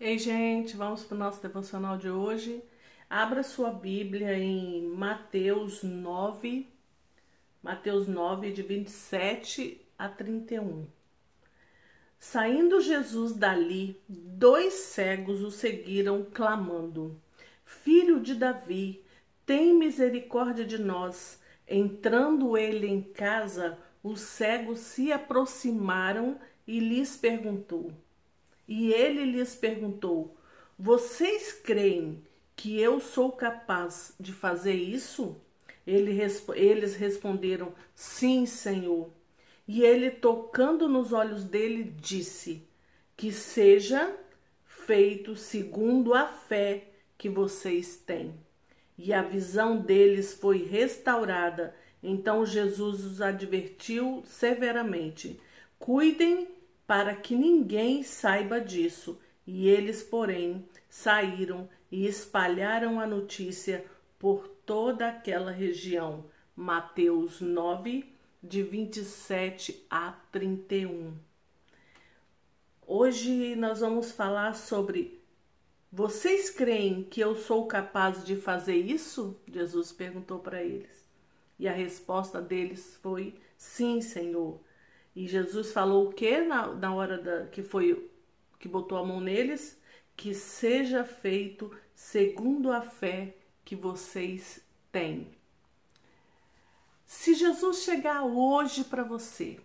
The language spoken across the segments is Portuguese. Ei gente, vamos para o nosso devocional de hoje. Abra sua Bíblia em Mateus 9, de 27 a 31. Saindo Jesus dali, dois cegos o seguiram, clamando: Filho de Davi, tem misericórdia de nós. Entrando ele em casa, os cegos se aproximaram e lhes perguntou. E ele lhes perguntou: vocês creem que eu sou capaz de fazer isso? Eles responderam: sim, Senhor. E ele, tocando nos olhos dele, disse: que seja feito segundo a fé que vocês têm. E a visão deles foi restaurada. Então Jesus os advertiu severamente: cuidem para que ninguém saiba disso. E eles, porém, saíram e espalharam a notícia por toda aquela região. Mateus 9, de 27 a 31. Hoje nós vamos falar sobre: vocês creem que eu sou capaz de fazer isso? Jesus perguntou para eles. E a resposta deles foi: sim, Senhor. E Jesus falou o que na hora que botou a mão neles? Que seja feito segundo a fé que vocês têm. Se Jesus chegar hoje para você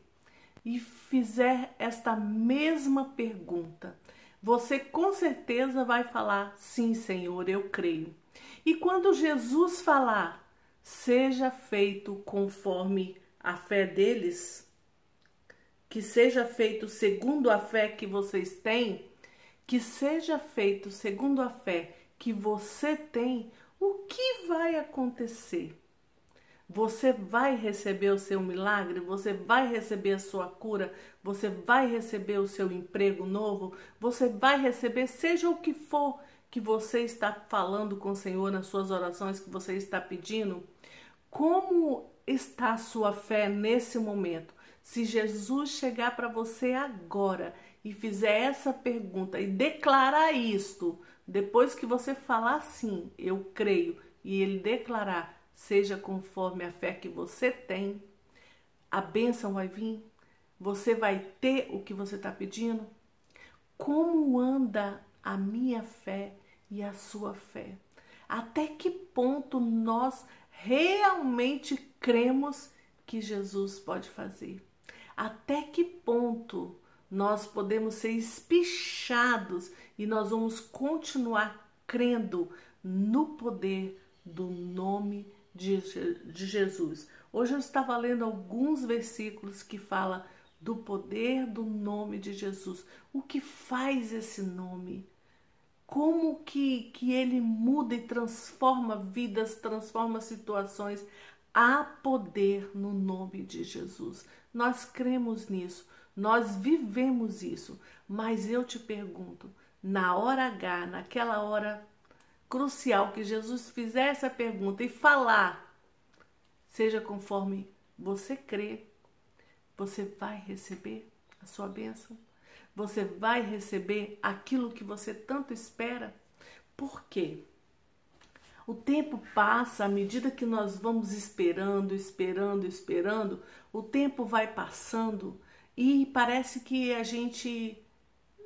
e fizer esta mesma pergunta, você com certeza vai falar: sim, Senhor, eu creio. E quando Jesus falar: seja feito conforme a fé deles, que seja feito segundo a fé que vocês têm, que seja feito segundo a fé que você tem, o que vai acontecer? Você vai receber o seu milagre? Você vai receber a sua cura? Você vai receber o seu emprego novo? Você vai receber, seja o que for que você está falando com o Senhor nas suas orações, que você está pedindo? Como está a sua fé nesse momento? Se Jesus chegar para você agora e fizer essa pergunta e declarar isto, depois que você falar: sim, eu creio, e ele declarar: seja conforme a fé que você tem, a bênção vai vir? Você vai ter o que você está pedindo? Como anda a minha fé e a sua fé? Até que ponto nós realmente cremos que Jesus pode fazer? Até que ponto nós podemos ser espichados e nós vamos continuar crendo no poder do nome de Jesus? Hoje eu estava lendo alguns versículos que falam do poder do nome de Jesus. O que faz esse nome? Como que ele muda e transforma vidas, transforma situações? Há poder no nome de Jesus. Nós cremos nisso, nós vivemos isso. Mas eu te pergunto, na hora H, naquela hora crucial que Jesus fizer essa pergunta e falar: seja conforme você crê, você vai receber a sua bênção? Você vai receber aquilo que você tanto espera? Por quê? O tempo passa, à medida que nós vamos esperando, o tempo vai passando e parece que a gente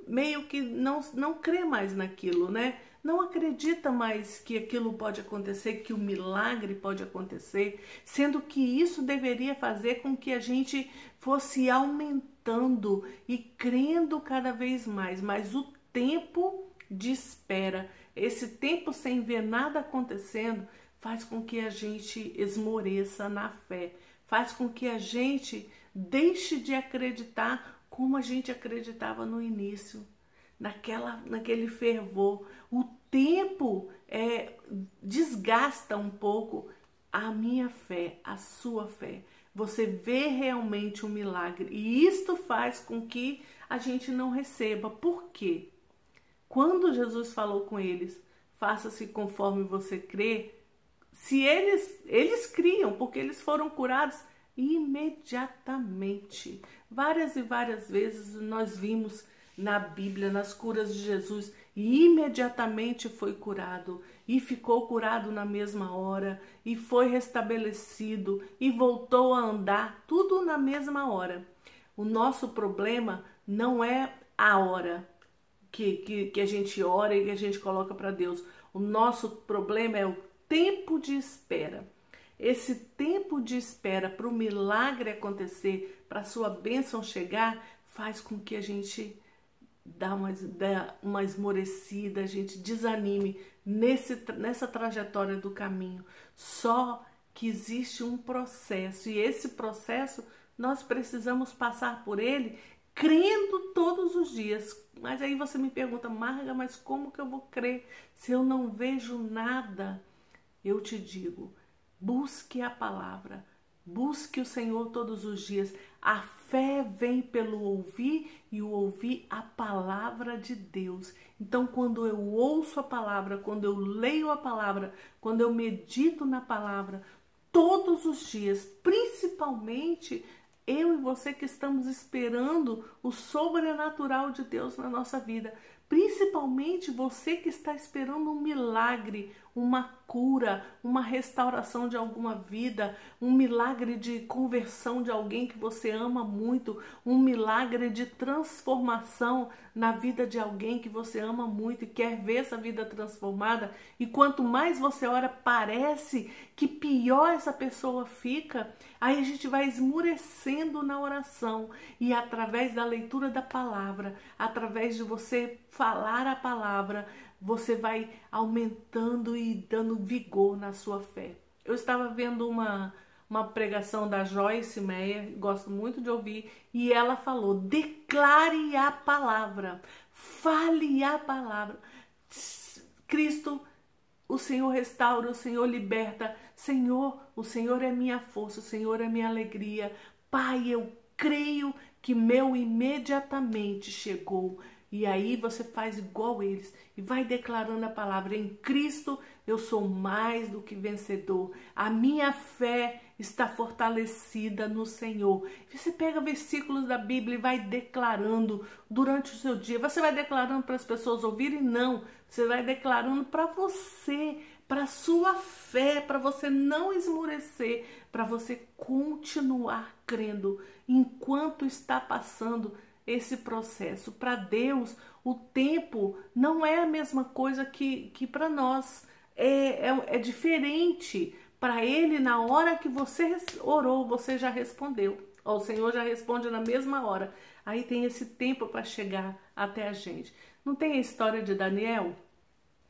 meio que não crê mais naquilo, né? Não acredita mais que aquilo pode acontecer, que o milagre pode acontecer, sendo que isso deveria fazer com que a gente fosse aumentando e crendo cada vez mais, mas o tempo de espera, esse tempo sem ver nada acontecendo, faz com que a gente esmoreça na fé, faz com que a gente deixe de acreditar como a gente acreditava no início, naquele fervor. O tempo desgasta um pouco a minha fé, a sua fé. Você vê realmente um milagre e isto faz com que a gente não receba. Por quê? Quando Jesus falou com eles: faça-se conforme você crê, se eles criam, porque eles foram curados imediatamente. Várias e várias vezes nós vimos na Bíblia, nas curas de Jesus, e imediatamente foi curado, e ficou curado na mesma hora, e foi restabelecido, e voltou a andar, tudo na mesma hora. O nosso problema não é a hora que a gente ora e que a gente coloca para Deus. O nosso problema é o tempo de espera. Esse tempo de espera para o milagre acontecer, para a sua bênção chegar, faz com que a gente dá uma esmorecida, a gente desanime nessa trajetória do caminho. Só que existe um processo, e esse processo nós precisamos passar por ele crendo todos os dias. Mas aí você me pergunta: Marga, mas como que eu vou crer se eu não vejo nada? Eu te digo, busque a palavra, busque o Senhor todos os dias. A fé vem pelo ouvir e o ouvir a palavra de Deus. Então, quando eu ouço a palavra, quando eu leio a palavra, quando eu medito na palavra todos os dias, principalmente eu e você que estamos esperando o sobrenatural de Deus na nossa vida, principalmente você que está esperando um milagre, uma cura, uma restauração de alguma vida, um milagre de conversão de alguém que você ama muito, um milagre de transformação na vida de alguém que você ama muito e quer ver essa vida transformada. E quanto mais você ora, parece que pior essa pessoa fica. Aí a gente vai esmurecendo na oração, e através da leitura da palavra, através de você falar a palavra, você vai aumentando e dando vigor na sua fé. Eu estava vendo uma pregação da Joyce Meyer, gosto muito de ouvir, e ela falou: declare a palavra, fale a palavra. Cristo, o Senhor restaura, o Senhor liberta. Senhor, o Senhor é minha força, o Senhor é minha alegria. Pai, eu creio que meu imediatamente chegou. E aí você faz igual eles e vai declarando a palavra: em Cristo eu sou mais do que vencedor, a minha fé está fortalecida no Senhor. Você pega versículos da Bíblia e vai declarando durante o seu dia. Você vai declarando para as pessoas ouvirem? Não, você vai declarando para você, para a sua fé, para você não esmorecer, para você continuar crendo enquanto está passando esse processo. Para Deus, o tempo não é a mesma coisa que para nós. É diferente. Para Ele, na hora que você orou, você já respondeu. O Senhor já responde na mesma hora. Aí tem esse tempo para chegar até a gente. Não tem a história de Daniel?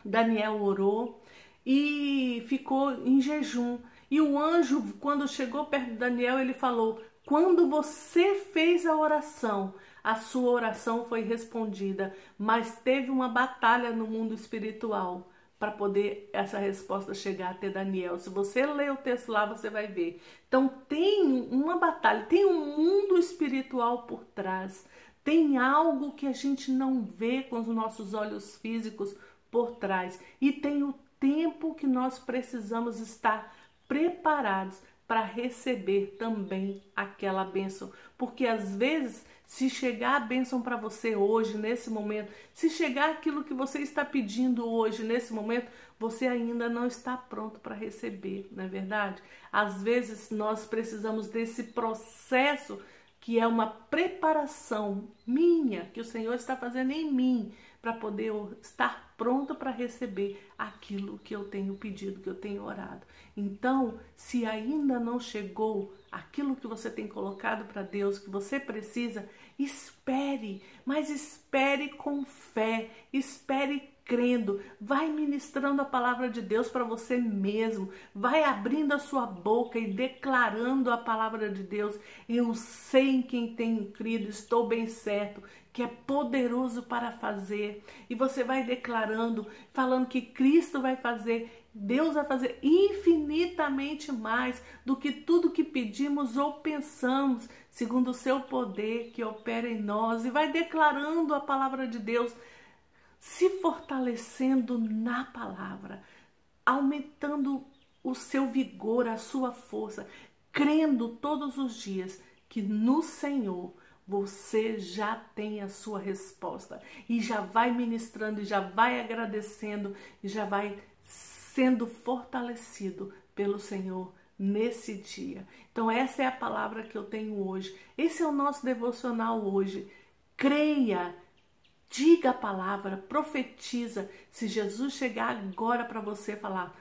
Daniel orou e ficou em jejum. E o anjo, quando chegou perto de Daniel, ele falou: quando você fez a sua oração foi respondida, mas teve uma batalha no mundo espiritual para poder essa resposta chegar até Daniel. Se você ler o texto lá, você vai ver. Então tem uma batalha, tem um mundo espiritual por trás, tem algo que a gente não vê com os nossos olhos físicos por trás, e tem o tempo que nós precisamos estar preparados para receber também aquela bênção. Porque às vezes, se chegar a bênção para você hoje, nesse momento, se chegar aquilo que você está pedindo hoje, nesse momento, você ainda não está pronto para receber, não é verdade? Às vezes nós precisamos desse processo, que é uma preparação minha, que o Senhor está fazendo em mim, para poder estar pronto para receber aquilo que eu tenho pedido, que eu tenho orado. Então, se ainda não chegou aquilo que você tem colocado para Deus, que você precisa, espere, mas espere com fé, espere crendo, vai ministrando a palavra de Deus para você mesmo, vai abrindo a sua boca e declarando a palavra de Deus: eu sei em quem tenho crido, estou bem certo, que é poderoso para fazer. E você vai declarando, falando que Cristo vai fazer, Deus vai fazer infinitamente mais do que tudo que pedimos ou pensamos, segundo o seu poder que opera em nós, e vai declarando a palavra de Deus, se fortalecendo na palavra, aumentando o seu vigor, a sua força, crendo todos os dias que no Senhor você já tem a sua resposta. E já vai ministrando, e já vai agradecendo, e já vai sendo fortalecido pelo Senhor nesse dia. Então essa é a palavra que eu tenho hoje. Esse é o nosso devocional hoje. Creia, diga a palavra, profetiza. Se Jesus chegar agora para você falar,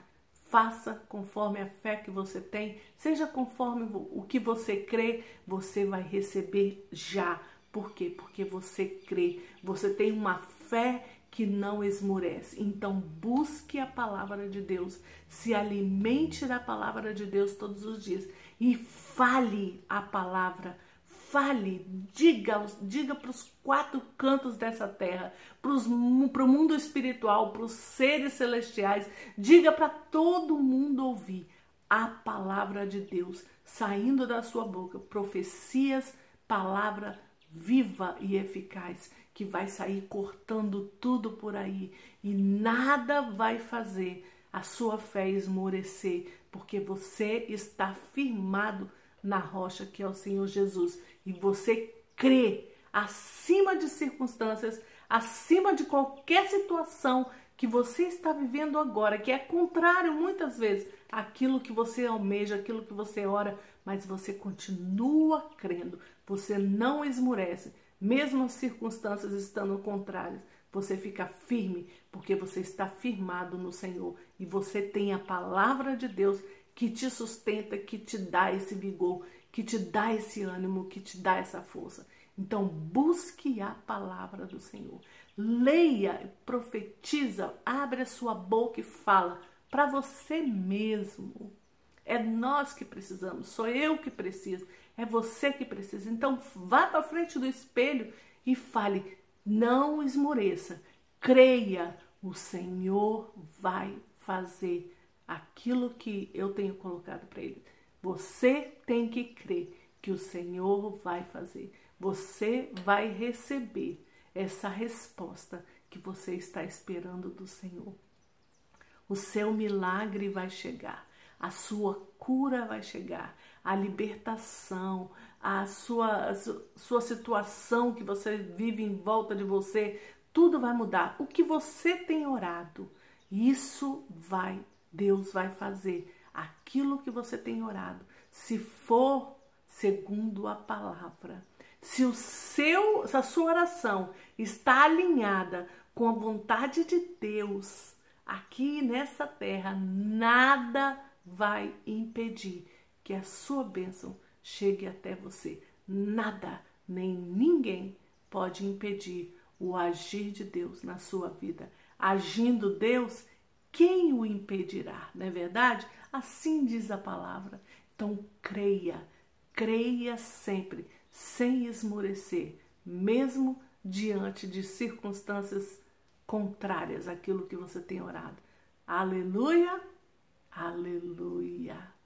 faça conforme a fé que você tem, seja conforme o que você crê, você vai receber já. Por quê? Porque você crê, você tem uma fé que não esmorece. Então busque a palavra de Deus, se alimente da palavra de Deus todos os dias e fale a palavra, fale, diga para os quatro cantos dessa terra, para o mundo espiritual, para os seres celestiais, diga para todo mundo ouvir a palavra de Deus saindo da sua boca, profecias, palavra viva e eficaz, que vai sair cortando tudo por aí, e nada vai fazer a sua fé esmorecer, porque você está firmado na rocha que é o Senhor Jesus, e você crê acima de circunstâncias, acima de qualquer situação que você está vivendo agora, que é contrário muitas vezes àquilo que você almeja, àquilo que você ora, mas você continua crendo, você não esmorece, mesmo as circunstâncias estando contrárias, você fica firme, porque você está firmado no Senhor e você tem a palavra de Deus que te sustenta, que te dá esse vigor, que te dá esse ânimo, que te dá essa força. Então busque a palavra do Senhor, leia, profetiza, abre a sua boca e fala para você mesmo. É nós que precisamos, sou eu que preciso, é você que precisa. Então vá para frente do espelho e fale, não esmoreça, creia, o Senhor vai fazer aquilo que eu tenho colocado para ele. Você tem que crer que o Senhor vai fazer. Você vai receber essa resposta que você está esperando do Senhor. O seu milagre vai chegar. A sua cura vai chegar. A libertação, a sua situação que você vive em volta de você, tudo vai mudar. O que você tem orado, isso vai, Deus vai fazer aquilo que você tem orado, se for segundo a palavra. Se a sua oração está alinhada com a vontade de Deus, aqui nessa terra, nada vai impedir que a sua bênção chegue até você. Nada, nem ninguém pode impedir o agir de Deus na sua vida. Agindo Deus, quem o impedirá? Não é verdade? Assim diz a palavra. Então creia, creia sempre, sem esmorecer, mesmo diante de circunstâncias contrárias àquilo que você tem orado. Aleluia, aleluia.